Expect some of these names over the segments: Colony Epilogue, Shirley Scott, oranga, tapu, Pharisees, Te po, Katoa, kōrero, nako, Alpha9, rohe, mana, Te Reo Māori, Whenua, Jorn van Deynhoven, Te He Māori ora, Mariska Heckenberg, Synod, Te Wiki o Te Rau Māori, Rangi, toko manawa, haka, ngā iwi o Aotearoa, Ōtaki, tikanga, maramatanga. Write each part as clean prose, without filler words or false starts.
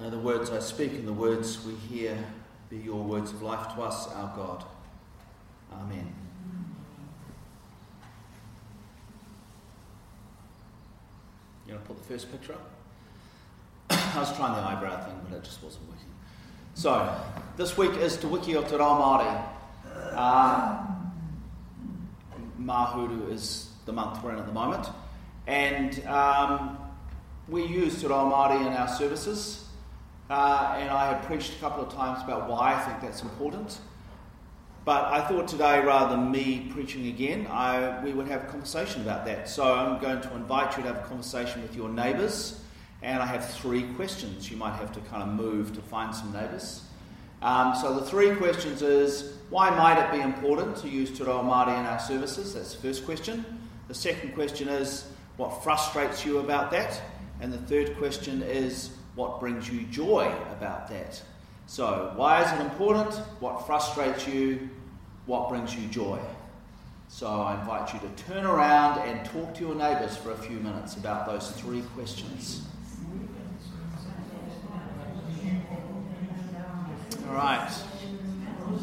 May the words I speak and the words we hear be your words of life to us, our God. Amen. You want to put the first picture up? I was trying the eyebrow thing, but it just wasn't working. So, this week is Te Wiki o Te Rau Māori. Mahuru is the month we're in at the moment. And we use Te Reo Māori in our services. And I have preached a couple of times about why I think that's important. But I thought today, rather than me preaching again, we would have a conversation about that. So I'm going to invite you to have a conversation with your neighbours. And I have three questions. You might have to kind of move to find some neighbours. So the three questions is, why might it be important to use Te Reo Māori in our services? That's the first question. The second question is, what frustrates you about that? And the third question is, what brings you joy about that? So, why is it important? What frustrates you? What brings you joy? So I invite you to turn around and talk to your neighbours for a few minutes about those three questions. All right. Would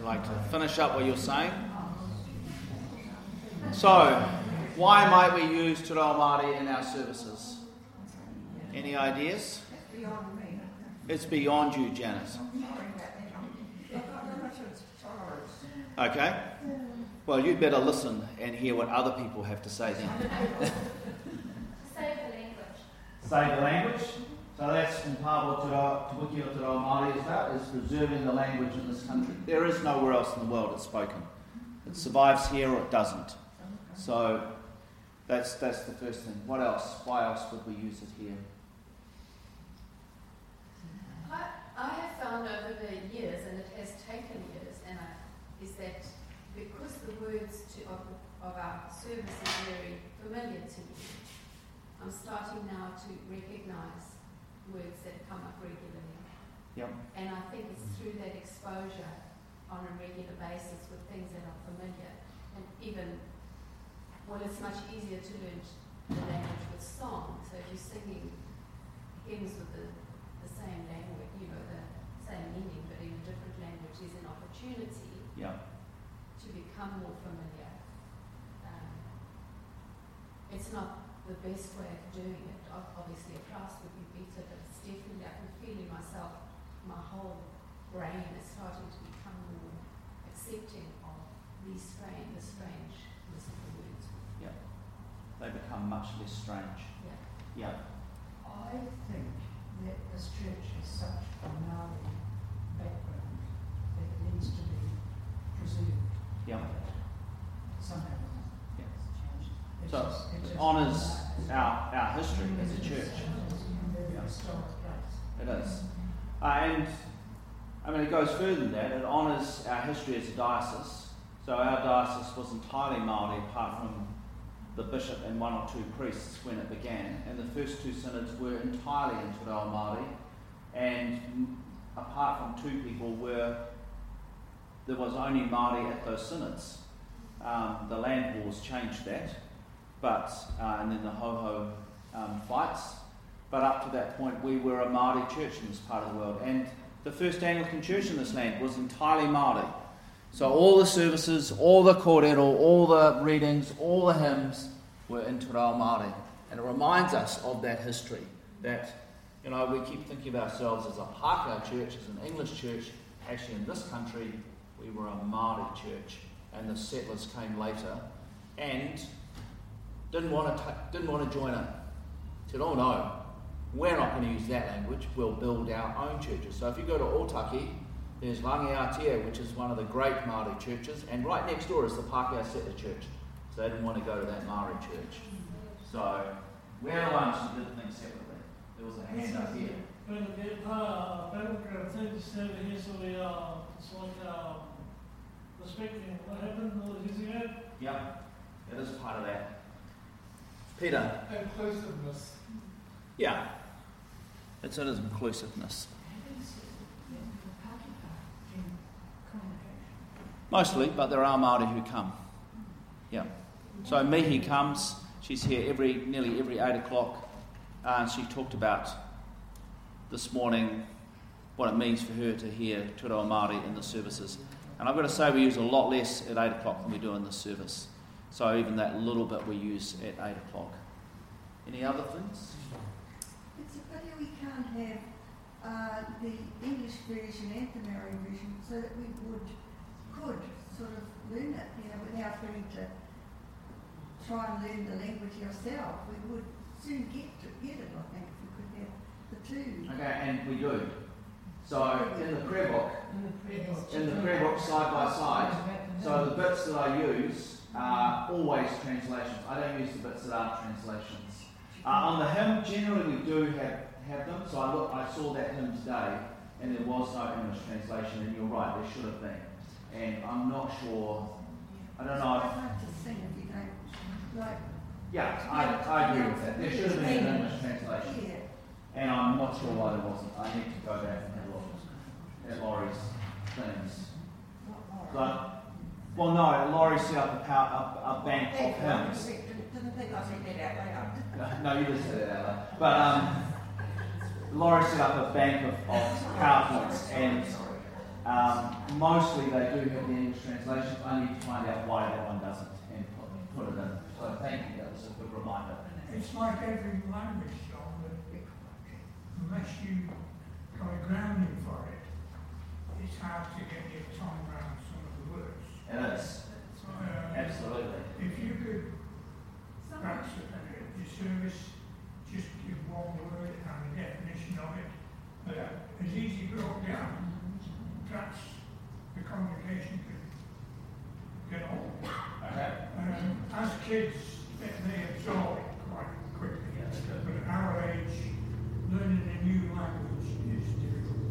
you like to finish up what you're saying? So, why might we use Te Reo Māori in our services? Any ideas? It's beyond you, Janice. Okay. Well, you'd better listen and hear what other people have to say then. Save the language. Save the language. So that's in part what Te Wiki o Te Rau Māori is about, is preserving the language in this country. There is nowhere else in the world it's spoken. It survives here or it doesn't. So that's the first thing. What else? Why else would we use it here? I have found over the years, and it has taken years, is that because the words of our service are very familiar to me, I'm starting now to recognise words that come up regularly. Yep. And I think it's through that exposure on a regular basis with things that are familiar. And even, well, it's much easier to learn the language with song. So if you're singing hymns with the same language, you know, the same meaning, but in a different language, there's an opportunity to become more familiar. It's not the best way of doing it. Obviously, a class would be better, but it's definitely, I can feel in myself, my whole brain is starting to become more accepting of the strangeness of the words. Yeah. They become much less strange. Yeah. I think that this church has such a Māori background that it needs to be preserved. Yeah. Somehow. So it honours our history as a church. It is. And, I mean, it goes further than that. It honours our history as a diocese. So our diocese was entirely Māori, apart from the bishop and one or two priests when it began. And the first two synods were entirely in Te Reo Māori. And apart from two people, there was only Māori at those synods. The land wars changed that, but and then the ho-ho fights. But up to that point, we were a Māori church in this part of the world, and the first Anglican church in this land was entirely Māori. So all the services, all the kōrero, all the readings, all the hymns were in Te Reo Māori, and it reminds us of that history. That, you know, we keep thinking of ourselves as a Pākehā church, as an English church. Actually, in this country, we were a Māori church. And the settlers came later, and didn't want to join them. Said, "Oh no, we're not going to use that language. We'll build our own churches." So if you go to Ōtaki, there's Langeatea, which is one of the great Māori churches, and right next door is the Pākehā settler church. So they didn't want to go to that Māori church. So we're the ones who did things separately. There was a hand up here. Respecting what happened all these years ago? Yeah, that is part of that. Peter? Inclusiveness. Yeah, it's inclusiveness. Mostly, but there are Māori who come. Yeah. So Mihi comes, she's here nearly every 8 o'clock. And she talked about this morning what it means for her to hear Te Reo Māori in the services. And I've got to say we use a lot less at 8 o'clock than we do in this service. So even that little bit we use at 8 o'clock. Any other things? It's a pity we can't have the English version and the Maori version so that we could sort of learn it, you know, without having to try and learn the language yourself. We would soon get it, I think, if we could have the two. Okay, and we do. So in the prayer book, side by side, so the bits that I use are always translations. I don't use the bits that aren't translations. On the hymn, generally we do have them. So I saw that hymn today, and there was no English translation. And you're right, there should have been. And I'm not sure. I don't know. I'd like to sing if you don't like. Yeah, I agree with that. There should have been an English translation. Yeah. And I'm not sure why there wasn't. I need to go back and have a look at Laurie's things. But well, no, Laurie set up a bank of hymns. No, you didn't say that out loud. But Laurie set up a bank of PowerPoints, and mostly they do have the English translations. I need to find out why that one doesn't and put it in. So thank you, that was a good reminder. It's like every language, John, but unless you go grounding for it, it's hard to get your tongue around some of the words. It is. Absolutely. If you could practice your service, just give one word and the definition of it, but it's easy brought down. That's the communication could get on. As kids, they absorb it quite quickly, but at our age, learning a new language is difficult.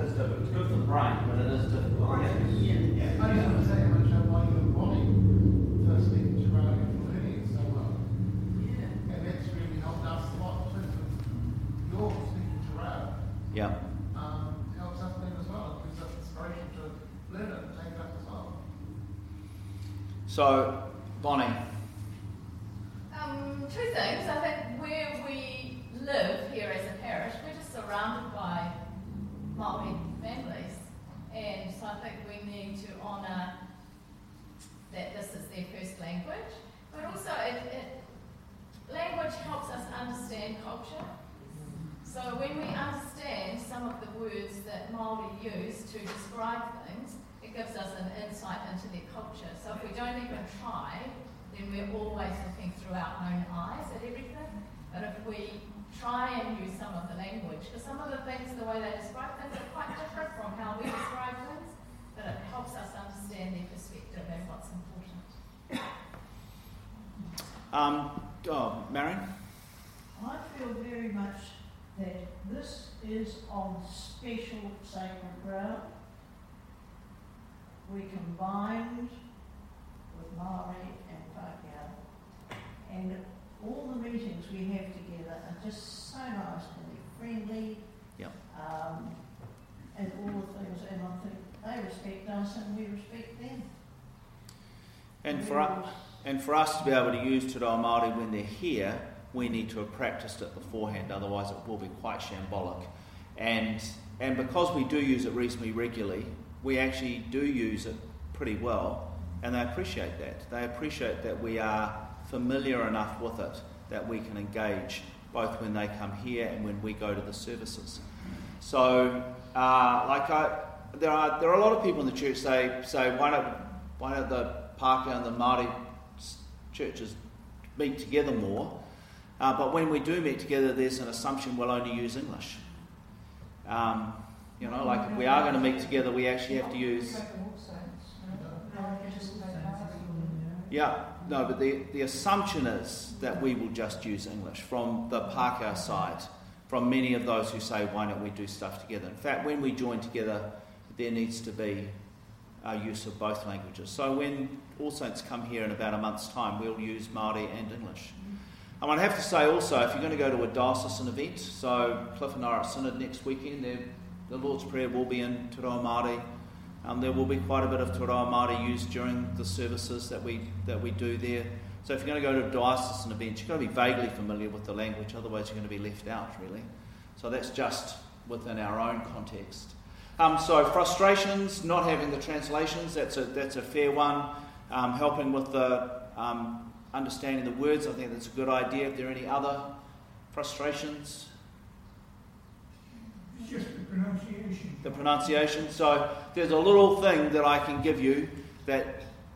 It's difficult. It's good for the brain, but it is difficult. I don't understand much about why your body first thing to run and learning it so well. Yeah. And that's really helped us a lot in terms of your speaking to Rao. Yeah. So, Bonnie. Two things. I think where we live here as a parish, we're just surrounded by Māori families. And so I think we need to honour that this is their first language. But also, language helps us understand culture. So when we understand some of the words that Māori use to describe things, it gives us an insight into their culture. So if we don't even try, then we're always looking through our own eyes at everything. But if we try and use some of the language, because some of the things, the way they describe things are quite different from how we describe things, but it helps us understand their perspective and what's important. Marion? I feel very much that this is on special sacred ground. We combined with Māori and Pākehā, and all the meetings we have together are just so nice and they're friendly, and all the things, and I think they respect us and we respect them. And for us to be able to use Te Reo Māori when they're here, we need to have practiced it beforehand, otherwise it will be quite shambolic. And because we do use it reasonably regularly, we actually do use it pretty well, and they appreciate that. They appreciate that we are familiar enough with it that we can engage both when they come here and when we go to the services. So, there are a lot of people in the church say why don't the Pākehā and the Māori churches meet together more? But when we do meet together, there's an assumption we'll only use English. You know, like if we are going to meet together, we actually have to use... Yeah, no, but the assumption is that we will just use English from the Pākehā side, from many of those who say, why don't we do stuff together? In fact, when we join together, there needs to be a use of both languages. So when All Saints come here in about a month's time, we'll use Māori and English. And I'd have to say also, if you're going to go to a diocesan event, so Cliff and I are at Synod next weekend, the Lord's Prayer will be in Te Reo Māori. There will be quite a bit of Te Reo Māori used during the services that we do there. So if you're going to go to a diocesan event, you've got to be vaguely familiar with the language, otherwise you're going to be left out, really. So that's just within our own context. So frustrations, not having the translations, that's a fair one. Helping with the understanding the words, I think that's a good idea. If there are any other frustrations? It's just the pronunciation. The pronunciation. So there's a little thing that I can give you that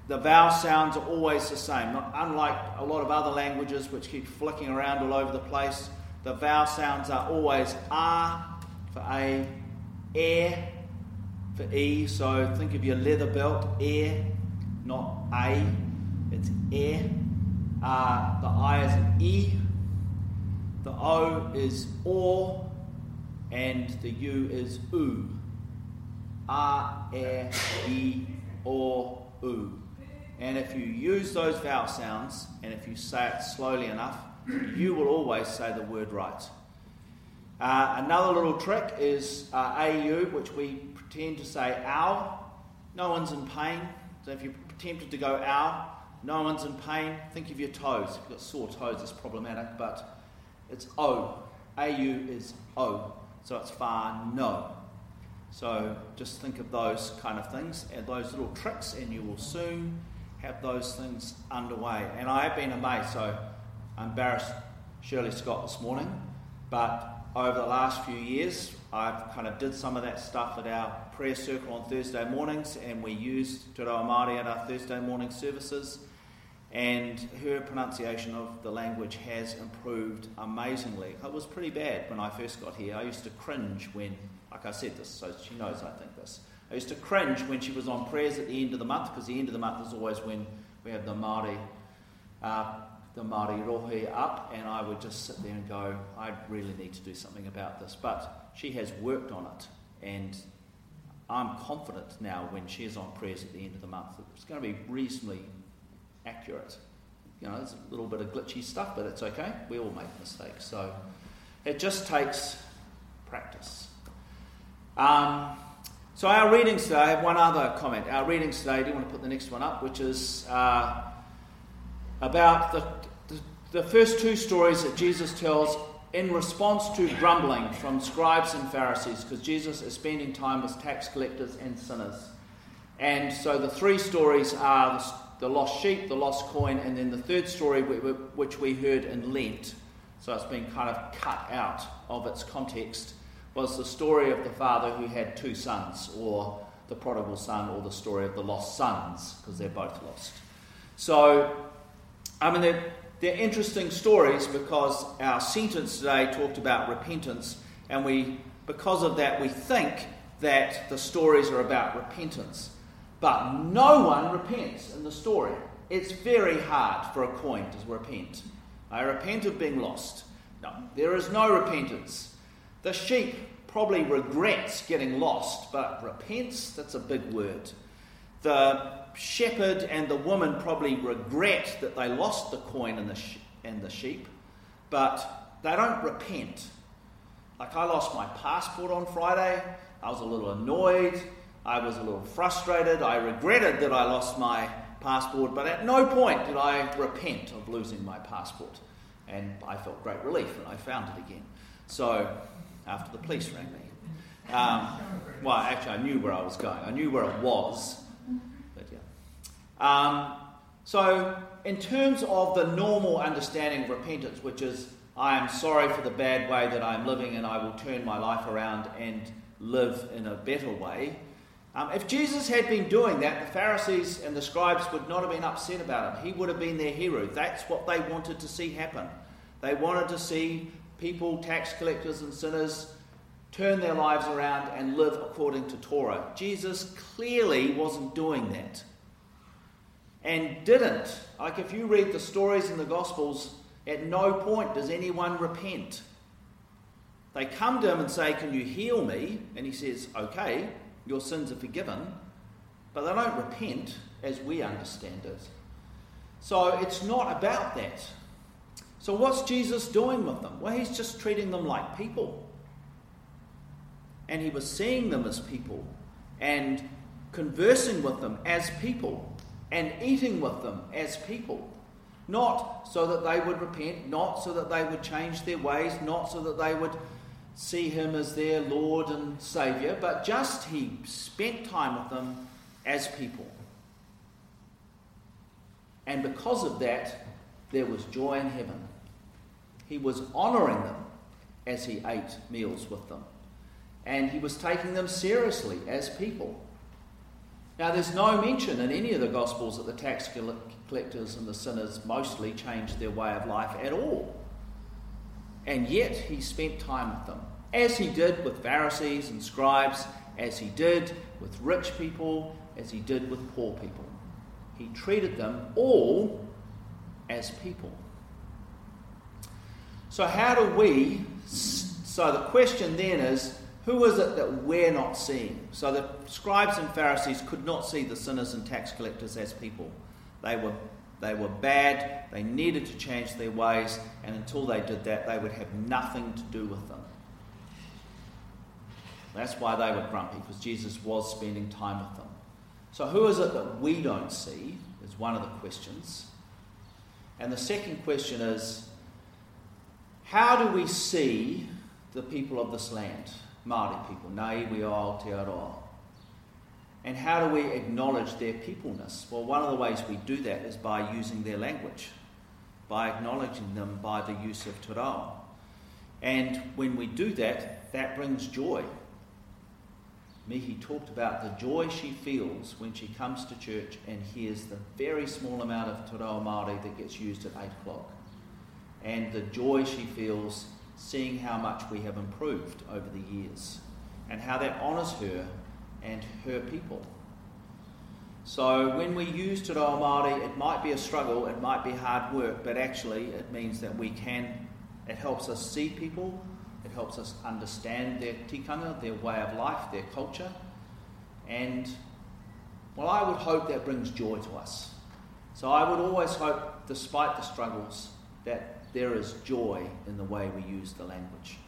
the vowel sounds are always the same. Not unlike a lot of other languages which keep flicking around all over the place, the vowel sounds are always ah for a, air for e. So think of your leather belt, air, not a. It's air. The I is an e. The O is or, and the U is oo. Ah, air, e, or, oo. And if you use those vowel sounds, and if you say it slowly enough, you will always say the word right. Another little trick is AU, which we pretend to say ow. No one's in pain. So if you attempted to go ow, no one's in pain. Think of your toes. If you've got sore toes, it's problematic, but it's O. AU is O. So it's far no. So just think of those kind of things and those little tricks, and you will soon have those things underway. And I have been amazed. So I embarrassed Shirley Scott this morning, but over the last few years, I've kind of did some of that stuff at our prayer circle on Thursday mornings, and we used Te Reo Māori at our Thursday morning services, and her pronunciation of the language has improved amazingly. It was pretty bad when I first got here. I used to cringe when, like I said this, so she knows I think this. I used to cringe when she was on prayers at the end of the month, because the end of the month is always when we have the Māori rohe up, and I would just sit there and go, I really need to do something about this. But she has worked on it, and I'm confident now when she is on prayers at the end of the month that it's going to be reasonably accurate. You know, there's a little bit of glitchy stuff, but it's okay. We all make mistakes, so it just takes practice. So our readings today, I have one other comment. Our readings today, I do want to put the next one up, which is about the first two stories that Jesus tells in response to grumbling from scribes and Pharisees, because Jesus is spending time with tax collectors and sinners. And so the three stories are the lost sheep, the lost coin, and then the third story which we heard in Lent, so it's been kind of cut out of its context, was the story of the father who had two sons, or the prodigal son, or the story of the lost sons, because they're both lost. So I mean, they're interesting stories because our sentence today talked about repentance, and because of that, we think that the stories are about repentance. But no one repents in the story. It's very hard for a coin to repent. I repent of being lost. No, there is no repentance. The sheep probably regrets getting lost, but repents, that's a big word. The shepherd and the woman probably regret that they lost the coin and the sheep, but they don't repent. Like, I lost my passport on Friday. I was a little annoyed. I was a little frustrated. I regretted that I lost my passport, but at no point did I repent of losing my passport. And I felt great relief when I found it again. So, after the police rang me. Well, actually, I knew where I was going. I knew where it was. So in terms of the normal understanding of repentance, which is I am sorry for the bad way that I'm living and I will turn my life around and live in a better way, if Jesus had been doing that, the Pharisees and the scribes would not have been upset about him. He would have been their hero. That's what they wanted to see happen. They wanted to see people, tax collectors and sinners, turn their lives around and live according to Torah. Jesus clearly wasn't doing that. And didn't. Like, if you read the stories in the Gospels, at no point does anyone repent. They come to him and say, can you heal me? And he says, okay, your sins are forgiven. But they don't repent as we understand it. So it's not about that. So what's Jesus doing with them? Well, he's just treating them like people. And he was seeing them as people and conversing with them as people and eating with them as people. Not so that they would repent, not so that they would change their ways, not so that they would see him as their Lord and Saviour, but just he spent time with them as people. And because of that, there was joy in heaven. He was honouring them as he ate meals with them. And he was taking them seriously as people. Now, there's no mention in any of the Gospels that the tax collectors and the sinners mostly changed their way of life at all. And yet he spent time with them, as he did with Pharisees and scribes, as he did with rich people, as he did with poor people. He treated them all as people. So how do we... So the question then is, who is it that we're not seeing? So the scribes and Pharisees could not see the sinners and tax collectors as people. They were bad, they needed to change their ways, and until they did that, they would have nothing to do with them. That's why they were grumpy, because Jesus was spending time with them. So who is it that we don't see is one of the questions. And the second question is, how do we see the people of this land, Māori people, ngā iwi o Aotearoa? And how do we acknowledge their peopleness? Well, one of the ways we do that is by using their language, by acknowledging them by the use of te reo. And when we do that, that brings joy. Mihi talked about the joy she feels when she comes to church and hears the very small amount of te reo Māori that gets used at 8 o'clock. And the joy she feels seeing how much we have improved over the years and how that honours her and her people. So when we use Te Reo Māori, it might be a struggle, it might be hard work, but actually it means that it helps us see people, it helps us understand their tikanga, their way of life, their culture, and, well, I would hope that brings joy to us. So I would always hope, despite the struggles, that there is joy in the way we use the language.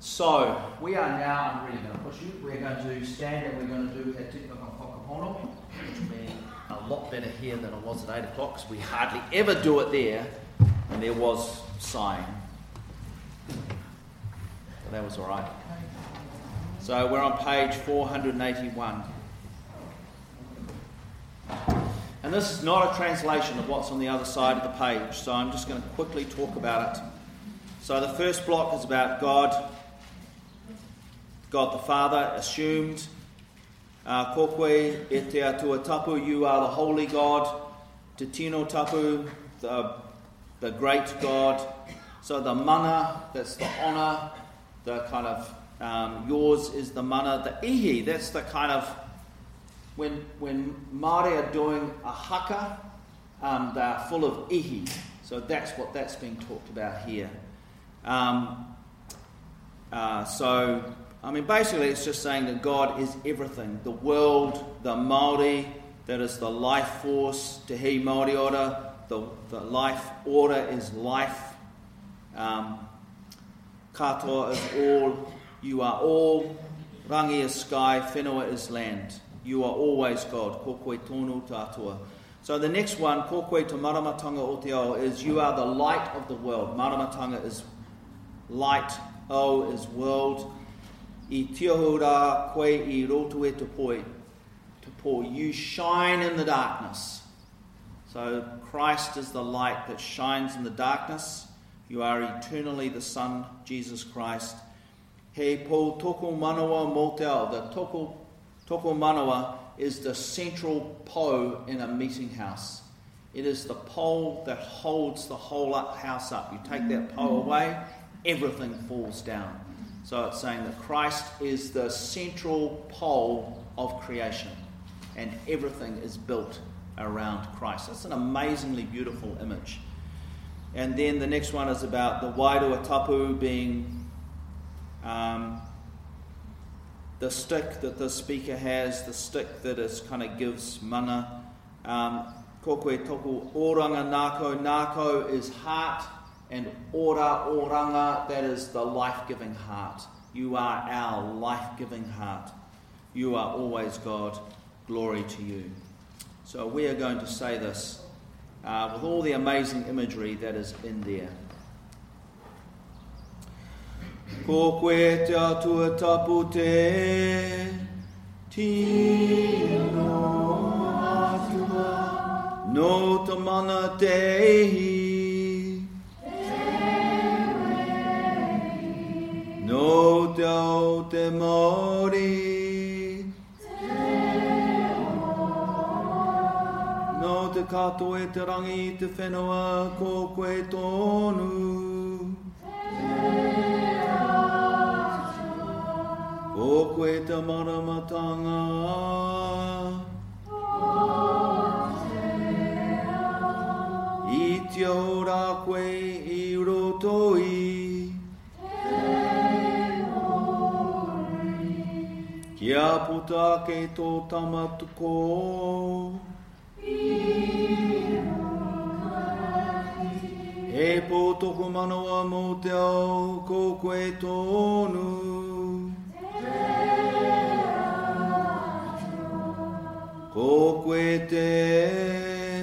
So, we are now, I'm really going to push you, we're going to stand and we're going to do a te whakapono, which will be a lot better here than it was at 8 o'clock, because we hardly ever do it there, and there was sighing. Well, that was all right. So, we're on page 481. And this is not a translation of what's on the other side of the page, so I'm just going to quickly talk about it. So the first block is about God the Father, assumed. Kokwe, e te atua tapu, you are the holy God. Te tino tapu, the great God. So the mana, that's the honour, the kind of, yours is the mana. The ihi, that's the kind of, when Māori are doing a haka, they are full of ihi. So that's being talked about here. Basically it's just saying that God is everything. The world, the Māori, that is the life force, Te He Māori ora, the life order is life. Katoa is all, you are all. Rangi is sky, Whenua is land. You are always God. Kokoi tonu tātua. So the next one, kokoi to maramatanga o te ao, is you are the light of the world. Maramatanga is light, O is world. I tiohura koe i roto e te po. You shine in the darkness. So Christ is the light that shines in the darkness. You are eternally the Son, Jesus Christ. He po toko manawa mo te ao. The toko manawa is the central po in a meeting house. It is the pole that holds the whole house up. You take that pole away, everything falls down. So it's saying that Christ is the central pole of creation, and everything is built around Christ. That's an amazingly beautiful image. And then the next one is about the wairua tapu being the stick that the speaker has, the stick that is kind of gives mana. Kokwe toku oranga nako. Nako is heart. And ora, oranga, that is the life-giving heart. You are our life-giving heart. You are always God. Glory to you. So we are going to say this. with all the amazing imagery that is in there. Ko koe te atua tapu te, tino atua, no te mana te ihi, no te ao te Māori, no te katoa e te rangi i te whenua, ko koe tonu. O koe te maramatanga, i te ora koe i roto i Te Māori. Kia puta kei tō tamatuko, e po toko manawa mō te ao, ko koe tonu. Ko koe te,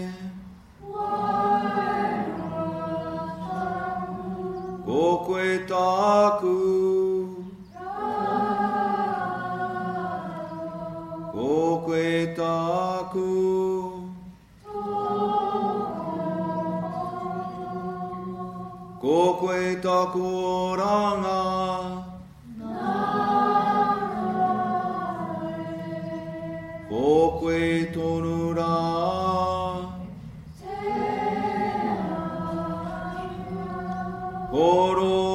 ko koe taku, ko koe taku, ko koe taku oranga. O koe tonu rā, te nā iwi o